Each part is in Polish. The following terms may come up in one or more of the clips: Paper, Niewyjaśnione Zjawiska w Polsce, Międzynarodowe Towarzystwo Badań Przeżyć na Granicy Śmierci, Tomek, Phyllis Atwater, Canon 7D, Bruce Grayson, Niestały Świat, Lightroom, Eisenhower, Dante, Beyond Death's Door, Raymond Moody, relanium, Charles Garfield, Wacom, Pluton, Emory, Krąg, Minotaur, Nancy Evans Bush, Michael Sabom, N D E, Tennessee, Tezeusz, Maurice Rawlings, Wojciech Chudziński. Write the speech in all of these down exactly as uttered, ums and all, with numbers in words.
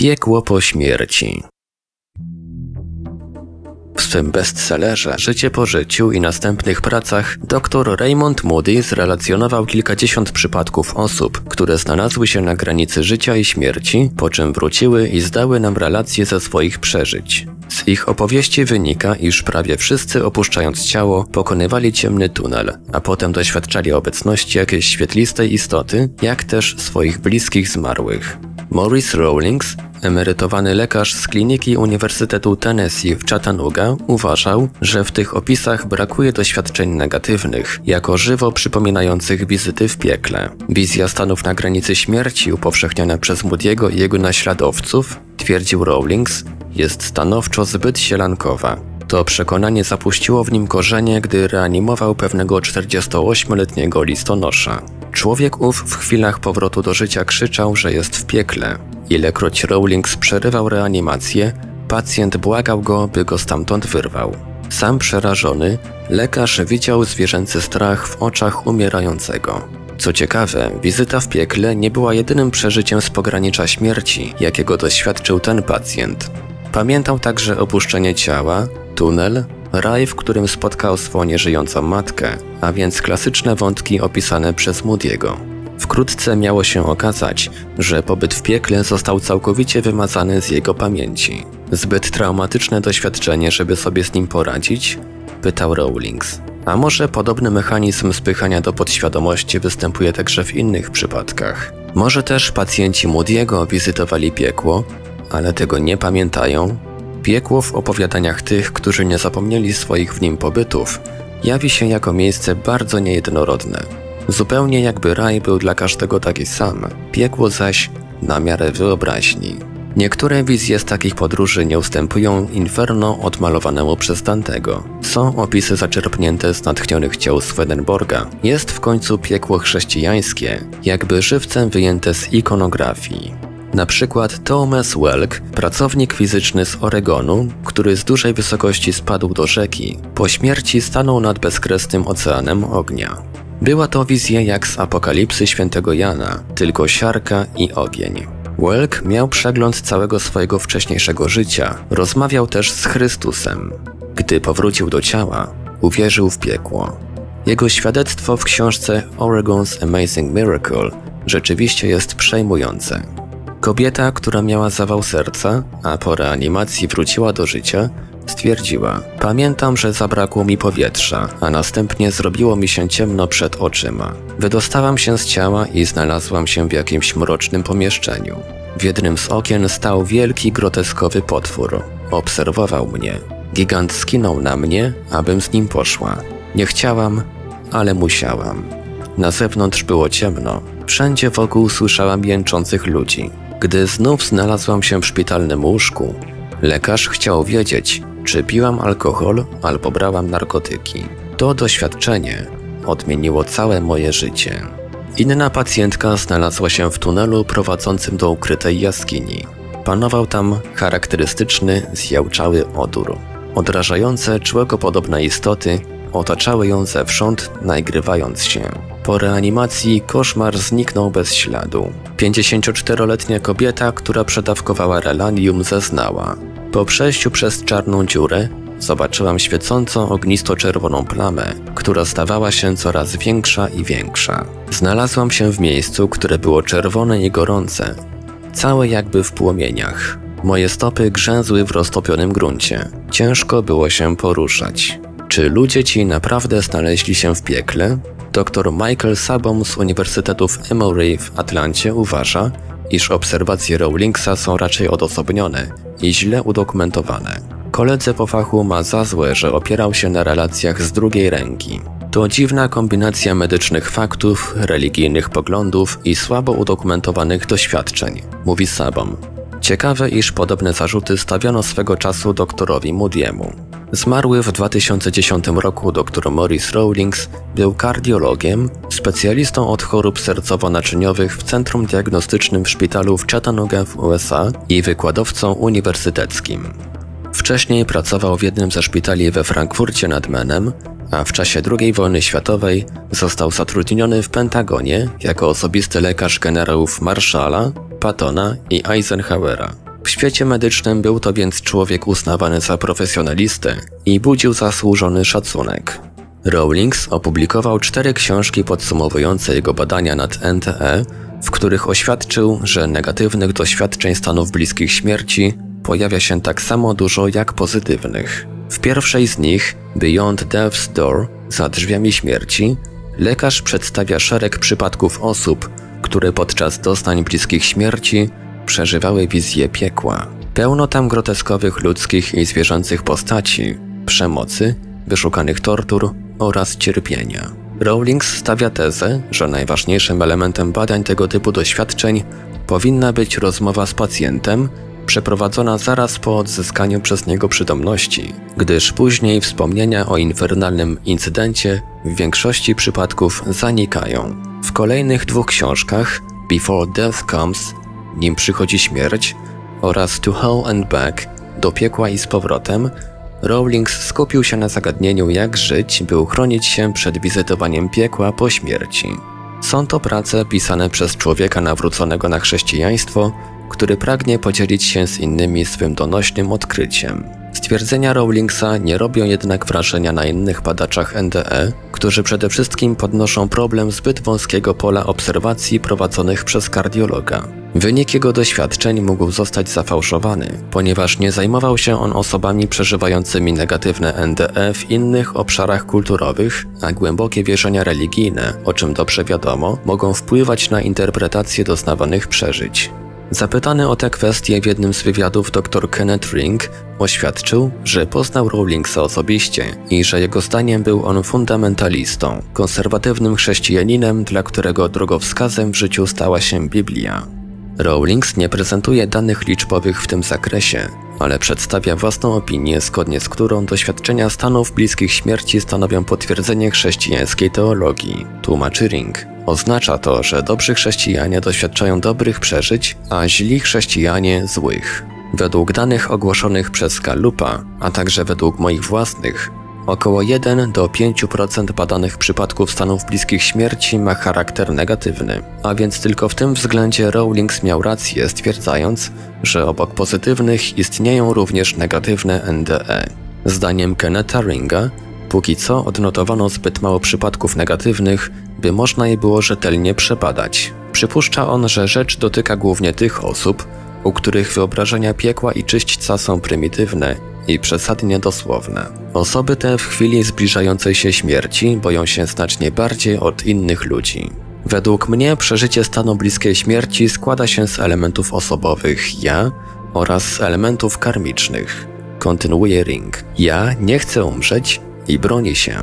Piekło po śmierci. W swym bestsellerze Życie po życiu i następnych pracach dr Raymond Moody zrelacjonował kilkadziesiąt przypadków osób, które znalazły się na granicy życia i śmierci, po czym wróciły i zdały nam relacje ze swoich przeżyć. Z ich opowieści wynika, iż prawie wszyscy, opuszczając ciało, pokonywali ciemny tunel, a potem doświadczali obecności jakiejś świetlistej istoty, jak też swoich bliskich zmarłych. Maurice Rawlings, emerytowany lekarz z kliniki Uniwersytetu Tennessee w Chattanooga, uważał, że w tych opisach brakuje doświadczeń negatywnych, jako żywo przypominających wizyty w piekle. Wizja stanów na granicy śmierci upowszechniana przez Moody'ego i jego naśladowców, twierdził Rawlings, jest stanowczo zbyt sielankowa. To przekonanie zapuściło w nim korzenie, gdy reanimował pewnego czterdziestoośmioletniego listonosza. Człowiek ów w chwilach powrotu do życia krzyczał, że jest w piekle. Ilekroć Rawlings przerywał reanimację, pacjent błagał go, by go stamtąd wyrwał. Sam przerażony, lekarz widział zwierzęcy strach w oczach umierającego. Co ciekawe, wizyta w piekle nie była jedynym przeżyciem z pogranicza śmierci, jakiego doświadczył ten pacjent. Pamiętał także opuszczenie ciała, tunel, raj, w którym spotkał swą nieżyjącą matkę, a więc klasyczne wątki opisane przez Moody'ego. Wkrótce miało się okazać, że pobyt w piekle został całkowicie wymazany z jego pamięci. Zbyt traumatyczne doświadczenie, żeby sobie z nim poradzić? Pytał Rawlings. A może podobny mechanizm spychania do podświadomości występuje także w innych przypadkach? Może też pacjenci Moody'ego wizytowali piekło, ale tego nie pamiętają? Piekło w opowiadaniach tych, którzy nie zapomnieli swoich w nim pobytów, jawi się jako miejsce bardzo niejednorodne. Zupełnie jakby raj był dla każdego taki sam, piekło zaś na miarę wyobraźni. Niektóre wizje z takich podróży nie ustępują inferno odmalowanemu przez Dantego. Są opisy zaczerpnięte z natchnionych dzieł Swedenborga. Jest w końcu piekło chrześcijańskie, jakby żywcem wyjęte z ikonografii. Na przykład Thomas Welk, pracownik fizyczny z Oregonu, który z dużej wysokości spadł do rzeki, po śmierci stanął nad bezkresnym oceanem ognia. Była to wizja jak z Apokalipsy świętego Jana, tylko siarka i ogień. Welk miał przegląd całego swojego wcześniejszego życia, rozmawiał też z Chrystusem. Gdy powrócił do ciała, uwierzył w piekło. Jego świadectwo w książce Oregon's Amazing Miracle rzeczywiście jest przejmujące. Kobieta, która miała zawał serca, a po reanimacji wróciła do życia, stwierdziła: pamiętam, że zabrakło mi powietrza, a następnie zrobiło mi się ciemno przed oczyma. Wydostałam się z ciała i znalazłam się w jakimś mrocznym pomieszczeniu. W jednym z okien stał wielki, groteskowy potwór. Obserwował mnie. Gigant skinął na mnie, abym z nim poszła. Nie chciałam, ale musiałam. Na zewnątrz było ciemno. Wszędzie wokół słyszałam jęczących ludzi. Gdy znów znalazłam się w szpitalnym łóżku, lekarz chciał wiedzieć, czy piłam alkohol albo brałam narkotyki. To doświadczenie odmieniło całe moje życie. Inna pacjentka znalazła się w tunelu prowadzącym do ukrytej jaskini. Panował tam charakterystyczny, zjałczały odór. Odrażające, człekopodobne istoty otaczały ją zewsząd, naigrywając się. Po reanimacji koszmar zniknął bez śladu. pięćdziesięcioczteroletnia kobieta, która przedawkowała relanium, zeznała: po przejściu przez czarną dziurę zobaczyłam świecącą ognisto-czerwoną plamę, która stawała się coraz większa i większa. Znalazłam się w miejscu, które było czerwone i gorące, całe jakby w płomieniach. Moje stopy grzęzły w roztopionym gruncie. Ciężko było się poruszać. Czy ludzie ci naprawdę znaleźli się w piekle? Doktor Michael Sabom z Uniwersytetu w Emory w Atlancie uważa, iż obserwacje Rawlingsa są raczej odosobnione i źle udokumentowane. Koledze po fachu ma za złe, że opierał się na relacjach z drugiej ręki. To dziwna kombinacja medycznych faktów, religijnych poglądów i słabo udokumentowanych doświadczeń, mówi Sabom. Ciekawe, iż podobne zarzuty stawiano swego czasu doktorowi Moody'emu. Zmarły w dwa tysiące dziesiątym roku dr Maurice Rawlings był kardiologiem, specjalistą od chorób sercowo-naczyniowych w Centrum Diagnostycznym w szpitalu w Chattanooga w U S A i wykładowcą uniwersyteckim. Wcześniej pracował w jednym ze szpitali we Frankfurcie nad Menem, a w czasie drugiej wojny światowej został zatrudniony w Pentagonie jako osobisty lekarz generałów Marshalla, Pattona i Eisenhowera. świecie medycznym był to więc człowiek uznawany za profesjonalistę i budził zasłużony szacunek. Rawlings opublikował cztery książki podsumowujące jego badania nad N T E, w których oświadczył, że negatywnych doświadczeń stanów bliskich śmierci pojawia się tak samo dużo jak pozytywnych. W pierwszej z nich, Beyond Death's Door, za drzwiami śmierci, lekarz przedstawia szereg przypadków osób, które podczas doznań bliskich śmierci przeżywały wizję piekła. Pełno tam groteskowych ludzkich i zwierzęcych postaci, przemocy, wyszukanych tortur oraz cierpienia. Rawlings stawia tezę, że najważniejszym elementem badań tego typu doświadczeń powinna być rozmowa z pacjentem, przeprowadzona zaraz po odzyskaniu przez niego przytomności, gdyż później wspomnienia o infernalnym incydencie w większości przypadków zanikają. W kolejnych dwóch książkach, Before Death Comes, Nim przychodzi śmierć, oraz To Hell and Back, Do piekła i z powrotem, Rawlings skupił się na zagadnieniu, jak żyć, by uchronić się przed wizytowaniem piekła po śmierci. Są to prace pisane przez człowieka nawróconego na chrześcijaństwo, który pragnie podzielić się z innymi swym donośnym odkryciem. Stwierdzenia Rawlingsa nie robią jednak wrażenia na innych badaczach N D E, którzy przede wszystkim podnoszą problem zbyt wąskiego pola obserwacji prowadzonych przez kardiologa. Wynik jego doświadczeń mógł zostać zafałszowany, ponieważ nie zajmował się on osobami przeżywającymi negatywne N D E w innych obszarach kulturowych, a głębokie wierzenia religijne, o czym dobrze wiadomo, mogą wpływać na interpretację doznawanych przeżyć. Zapytany o tę kwestię w jednym z wywiadów dr Kenneth Ring oświadczył, że poznał Rawlingsa osobiście i że jego zdaniem był on fundamentalistą, konserwatywnym chrześcijaninem, dla którego drogowskazem w życiu stała się Biblia. Rawlings nie prezentuje danych liczbowych w tym zakresie, ale przedstawia własną opinię, zgodnie z którą doświadczenia stanów bliskich śmierci stanowią potwierdzenie chrześcijańskiej teologii, tłumaczy Ring. Oznacza to, że dobrzy chrześcijanie doświadczają dobrych przeżyć, a źli chrześcijanie złych. Według danych ogłoszonych przez Scalupa, a także według moich własnych, około jeden do pięciu procent badanych przypadków stanów bliskich śmierci ma charakter negatywny, a więc tylko w tym względzie Rawlings miał rację, stwierdzając, że obok pozytywnych istnieją również negatywne N D E. Zdaniem Kennetha Ringa, póki co odnotowano zbyt mało przypadków negatywnych, by można je było rzetelnie przebadać. Przypuszcza on, że rzecz dotyka głównie tych osób, u których wyobrażenia piekła i czyśćca są prymitywne i przesadnie dosłowne. Osoby te w chwili zbliżającej się śmierci boją się znacznie bardziej od innych ludzi. Według mnie przeżycie stanu bliskiej śmierci składa się z elementów osobowych ja oraz z elementów karmicznych. Kontynuuje Ring. Ja nie chcę umrzeć i bronię się,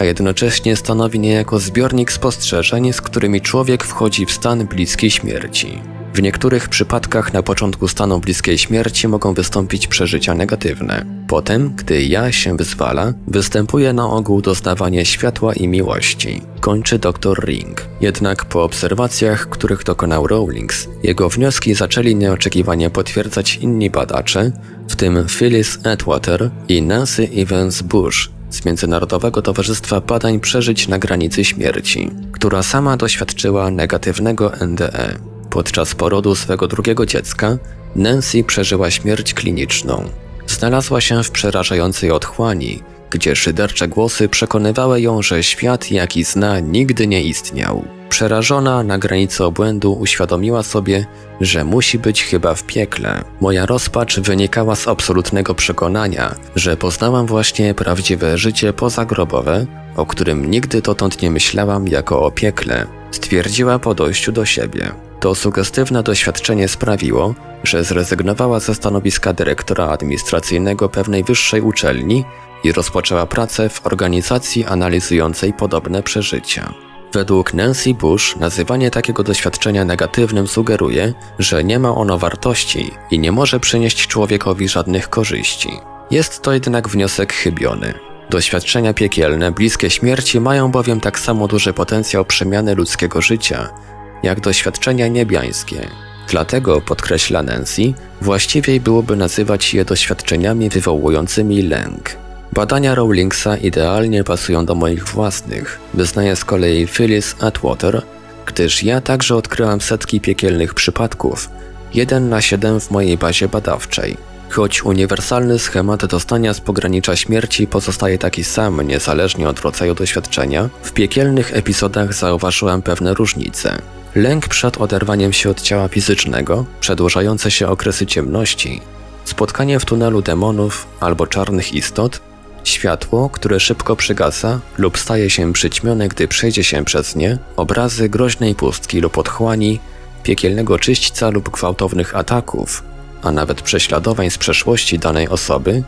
a jednocześnie stanowi niejako zbiornik spostrzeżeń, z którymi człowiek wchodzi w stan bliskiej śmierci. W niektórych przypadkach na początku stanu bliskiej śmierci mogą wystąpić przeżycia negatywne. Potem, gdy ja się wyzwala, występuje na ogół doznawanie światła i miłości. Kończy dr Ring. Jednak po obserwacjach, których dokonał Rawlings, jego wnioski zaczęli nieoczekiwanie potwierdzać inni badacze, w tym Phyllis Atwater i Nancy Evans Bush z Międzynarodowego Towarzystwa Badań Przeżyć na Granicy Śmierci, która sama doświadczyła negatywnego N D E. Podczas porodu swego drugiego dziecka Nancy przeżyła śmierć kliniczną. Znalazła się w przerażającej otchłani, gdzie szydercze głosy przekonywały ją, że świat, jaki zna, nigdy nie istniał. Przerażona na granicy obłędu uświadomiła sobie, że musi być chyba w piekle. Moja rozpacz wynikała z absolutnego przekonania, że poznałam właśnie prawdziwe życie pozagrobowe, o którym nigdy dotąd nie myślałam jako o piekle, stwierdziła po dojściu do siebie. To sugestywne doświadczenie sprawiło, że zrezygnowała ze stanowiska dyrektora administracyjnego pewnej wyższej uczelni i rozpoczęła pracę w organizacji analizującej podobne przeżycia. Według Nancy Bush nazywanie takiego doświadczenia negatywnym sugeruje, że nie ma ono wartości i nie może przynieść człowiekowi żadnych korzyści. Jest to jednak wniosek chybiony. Doświadczenia piekielne bliskie śmierci mają bowiem tak samo duży potencjał przemiany ludzkiego życia, jak doświadczenia niebiańskie. Dlatego, podkreśla Nancy, właściwiej byłoby nazywać je doświadczeniami wywołującymi lęk. Badania Rawlingsa idealnie pasują do moich własnych, wyznaje z kolei Phyllis Atwater, gdyż ja także odkryłam setki piekielnych przypadków, jeden na siedem w mojej bazie badawczej. Choć uniwersalny schemat dostania z pogranicza śmierci pozostaje taki sam, niezależnie od rodzaju doświadczenia, w piekielnych epizodach zauważyłem pewne różnice. Lęk przed oderwaniem się od ciała fizycznego, przedłużające się okresy ciemności, spotkanie w tunelu demonów albo czarnych istot, światło, które szybko przygasa lub staje się przyćmione, gdy przejdzie się przez nie, obrazy groźnej pustki lub otchłani, piekielnego czyśćca lub gwałtownych ataków, a nawet prześladowań z przeszłości danej osoby,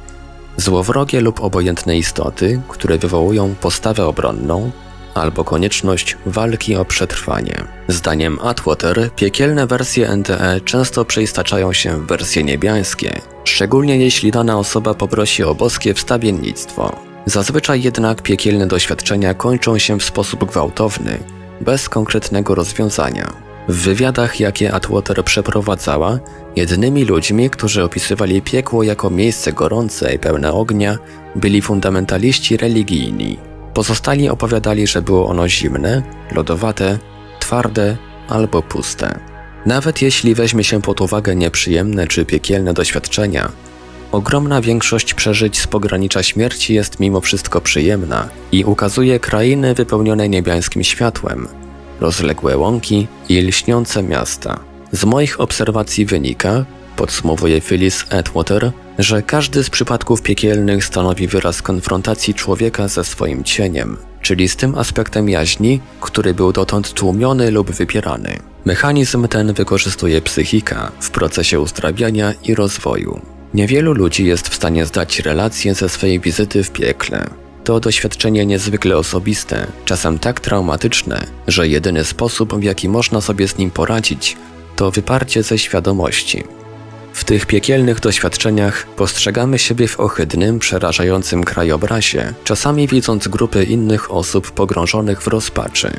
złowrogie lub obojętne istoty, które wywołują postawę obronną albo konieczność walki o przetrwanie. Zdaniem Atwater piekielne wersje N D E często przeistaczają się w wersje niebiańskie, szczególnie jeśli dana osoba poprosi o boskie wstawiennictwo. Zazwyczaj jednak piekielne doświadczenia kończą się w sposób gwałtowny, bez konkretnego rozwiązania. W wywiadach, jakie Atwater przeprowadzała, jedynymi ludźmi, którzy opisywali piekło jako miejsce gorące i pełne ognia, byli fundamentaliści religijni. Pozostali opowiadali, że było ono zimne, lodowate, twarde albo puste. Nawet jeśli weźmie się pod uwagę nieprzyjemne czy piekielne doświadczenia, ogromna większość przeżyć z pogranicza śmierci jest mimo wszystko przyjemna i ukazuje krainy wypełnione niebiańskim światłem, rozległe łąki i lśniące miasta. Z moich obserwacji wynika, podsumowuje Phyllis Atwater, że każdy z przypadków piekielnych stanowi wyraz konfrontacji człowieka ze swoim cieniem, czyli z tym aspektem jaźni, który był dotąd tłumiony lub wypierany. Mechanizm ten wykorzystuje psychika w procesie uzdrawiania i rozwoju. Niewielu ludzi jest w stanie zdać relację ze swojej wizyty w piekle. To doświadczenie niezwykle osobiste, czasem tak traumatyczne, że jedyny sposób, w jaki można sobie z nim poradzić, to wyparcie ze świadomości. W tych piekielnych doświadczeniach postrzegamy siebie w ohydnym, przerażającym krajobrazie, czasami widząc grupy innych osób pogrążonych w rozpaczy.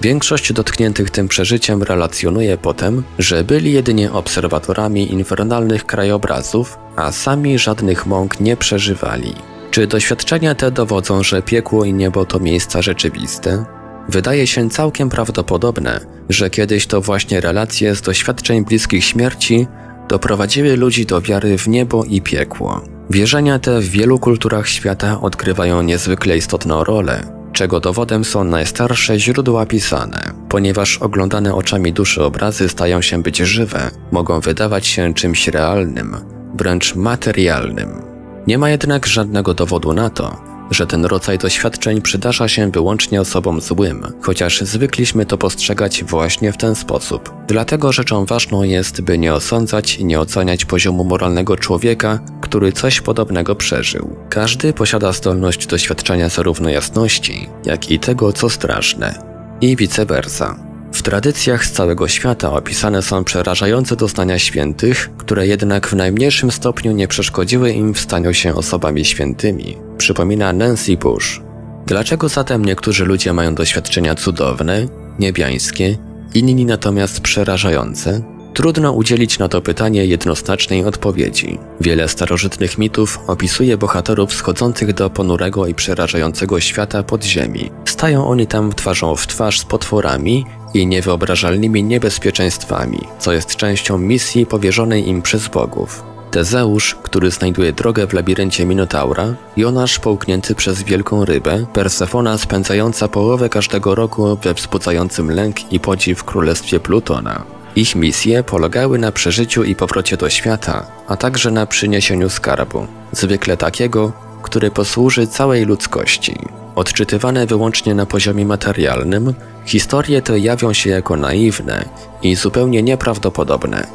Większość dotkniętych tym przeżyciem relacjonuje potem, że byli jedynie obserwatorami infernalnych krajobrazów, a sami żadnych mąk nie przeżywali. Czy doświadczenia te dowodzą, że piekło i niebo to miejsca rzeczywiste? Wydaje się całkiem prawdopodobne, że kiedyś to właśnie relacje z doświadczeń bliskich śmierci doprowadziły ludzi do wiary w niebo i piekło. Wierzenia te w wielu kulturach świata odgrywają niezwykle istotną rolę, czego dowodem są najstarsze źródła pisane. Ponieważ oglądane oczami duszy obrazy stają się być żywe, mogą wydawać się czymś realnym, wręcz materialnym. Nie ma jednak żadnego dowodu na to, że ten rodzaj doświadczeń przydarza się wyłącznie osobom złym, chociaż zwykliśmy to postrzegać właśnie w ten sposób. Dlatego rzeczą ważną jest, by nie osądzać i nie oceniać poziomu moralnego człowieka, który coś podobnego przeżył. Każdy posiada zdolność doświadczenia zarówno jasności, jak i tego, co straszne. I vice versa. W tradycjach z całego świata opisane są przerażające doznania świętych, które jednak w najmniejszym stopniu nie przeszkodziły im w staniu się osobami świętymi, przypomina Nancy Bush. Dlaczego zatem niektórzy ludzie mają doświadczenia cudowne, niebiańskie, inni natomiast przerażające? Trudno udzielić na to pytanie jednoznacznej odpowiedzi. Wiele starożytnych mitów opisuje bohaterów schodzących do ponurego i przerażającego świata podziemi. Stają oni tam twarzą w twarz z potworami i niewyobrażalnymi niebezpieczeństwami, co jest częścią misji powierzonej im przez bogów. Tezeusz, który znajduje drogę w labiryncie Minotaura, Jonasz połknięty przez wielką rybę, Persefona spędzająca połowę każdego roku we wzbudzającym lęk i podziw królestwie Plutona. Ich misje polegały na przeżyciu i powrocie do świata, a także na przyniesieniu skarbu, zwykle takiego, który posłuży całej ludzkości. Odczytywane wyłącznie na poziomie materialnym, historie te jawią się jako naiwne i zupełnie nieprawdopodobne.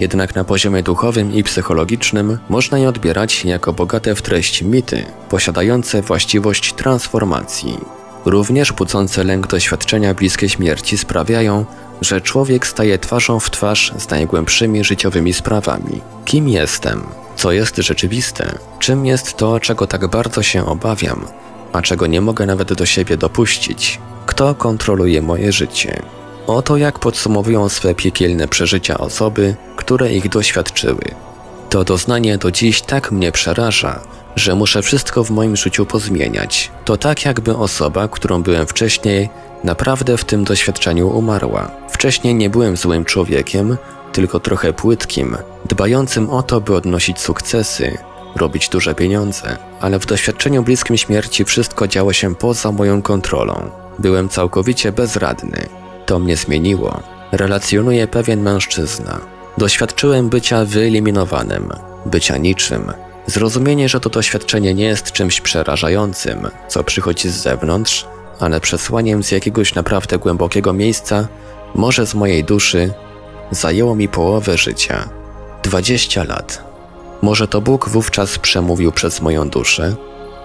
Jednak na poziomie duchowym i psychologicznym można je odbierać jako bogate w treść mity, posiadające właściwość transformacji. Również budzące lęk doświadczenia bliskie śmierci sprawiają, że człowiek staje twarzą w twarz z najgłębszymi życiowymi sprawami. Kim jestem? Co jest rzeczywiste? Czym jest to, czego tak bardzo się obawiam, a czego nie mogę nawet do siebie dopuścić? Kto kontroluje moje życie? Oto jak podsumowują swe piekielne przeżycia osoby, które ich doświadczyły. To doznanie do dziś tak mnie przeraża, że muszę wszystko w moim życiu pozmieniać. To tak jakby osoba, którą byłem wcześniej, naprawdę w tym doświadczeniu umarła. Wcześniej nie byłem złym człowiekiem, tylko trochę płytkim, dbającym o to, by odnosić sukcesy, robić duże pieniądze, ale w doświadczeniu bliskim śmierci wszystko działo się poza moją kontrolą. Byłem całkowicie bezradny. To mnie zmieniło. Relacjonuje pewien mężczyzna. Doświadczyłem bycia wyeliminowanym, bycia niczym. Zrozumienie, że to doświadczenie nie jest czymś przerażającym, co przychodzi z zewnątrz, ale przesłaniem z jakiegoś naprawdę głębokiego miejsca, może z mojej duszy, zajęło mi połowę życia. dwadzieścia lat. Może to Bóg wówczas przemówił przez moją duszę?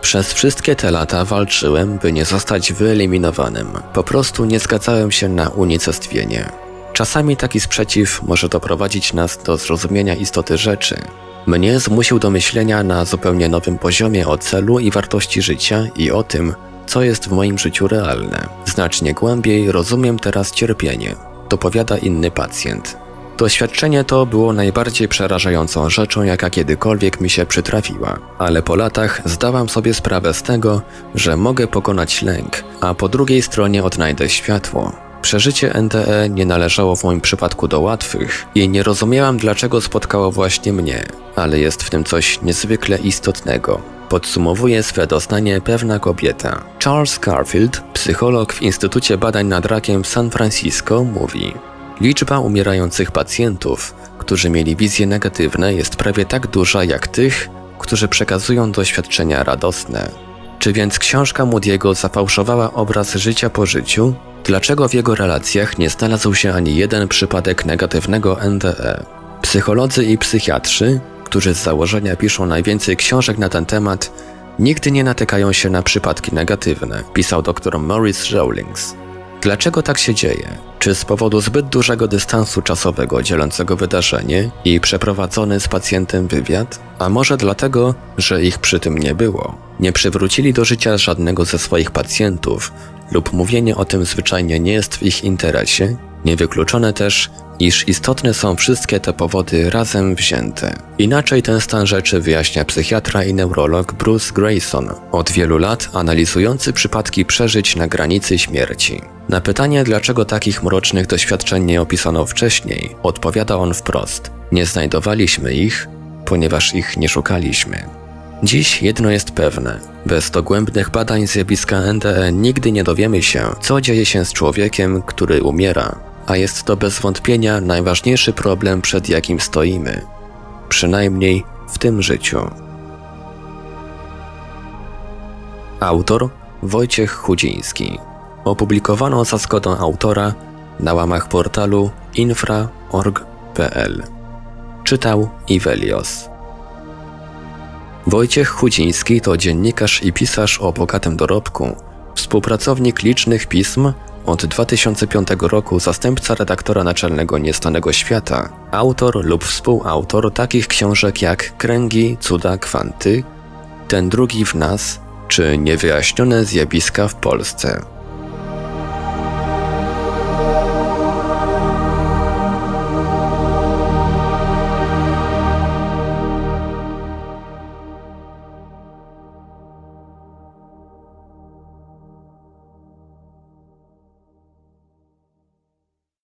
Przez wszystkie te lata walczyłem, by nie zostać wyeliminowanym. Po prostu nie zgadzałem się na unicestwienie. Czasami taki sprzeciw może doprowadzić nas do zrozumienia istoty rzeczy. Mnie zmusił do myślenia na zupełnie nowym poziomie o celu i wartości życia i o tym, co jest w moim życiu realne. Znacznie głębiej rozumiem teraz cierpienie, dopowiada inny pacjent. Doświadczenie to było najbardziej przerażającą rzeczą, jaka kiedykolwiek mi się przytrafiła, ale po latach zdałam sobie sprawę z tego, że mogę pokonać lęk, a po drugiej stronie odnajdę światło. Przeżycie N D E nie należało w moim przypadku do łatwych i nie rozumiałam, dlaczego spotkało właśnie mnie, ale jest w tym coś niezwykle istotnego. Podsumowuje swe doznanie pewna kobieta. Charles Garfield, psycholog w Instytucie Badań nad Rakiem w San Francisco, mówi: liczba umierających pacjentów, którzy mieli wizje negatywne, jest prawie tak duża jak tych, którzy przekazują doświadczenia radosne. Czy więc książka Moody'ego zafałszowała obraz życia po życiu? Dlaczego w jego relacjach nie znalazł się ani jeden przypadek negatywnego N D E? Psycholodzy i psychiatrzy, którzy z założenia piszą najwięcej książek na ten temat, nigdy nie natykają się na przypadki negatywne, pisał dr Maurice Rawlings. Dlaczego tak się dzieje? Czy z powodu zbyt dużego dystansu czasowego dzielącego wydarzenie i przeprowadzony z pacjentem wywiad? A może dlatego, że ich przy tym nie było? Nie przywrócili do życia żadnego ze swoich pacjentów lub mówienie o tym zwyczajnie nie jest w ich interesie? Niewykluczone też, iż istotne są wszystkie te powody razem wzięte. Inaczej ten stan rzeczy wyjaśnia psychiatra i neurolog Bruce Grayson, od wielu lat analizujący przypadki przeżyć na granicy śmierci. Na pytanie, dlaczego takich mrocznych doświadczeń nie opisano wcześniej, odpowiada on wprost: nie znajdowaliśmy ich, ponieważ ich nie szukaliśmy. Dziś jedno jest pewne. Bez dogłębnych badań zjawiska N D E nigdy nie dowiemy się, co dzieje się z człowiekiem, który umiera, a jest to bez wątpienia najważniejszy problem, przed jakim stoimy. Przynajmniej w tym życiu. Autor Wojciech Chudziński. Opublikowano za zgodą autora na łamach portalu infra kropka org kropka p l. Czytał Iwelios. Wojciech Chudziński to dziennikarz i pisarz o bogatym dorobku, współpracownik licznych pism, od dwa tysiące piątego roku zastępca redaktora naczelnego Niestanego Świata, autor lub współautor takich książek jak Kręgi, Cuda, Kwanty, Ten drugi w nas czy Niewyjaśnione zjawiska w Polsce.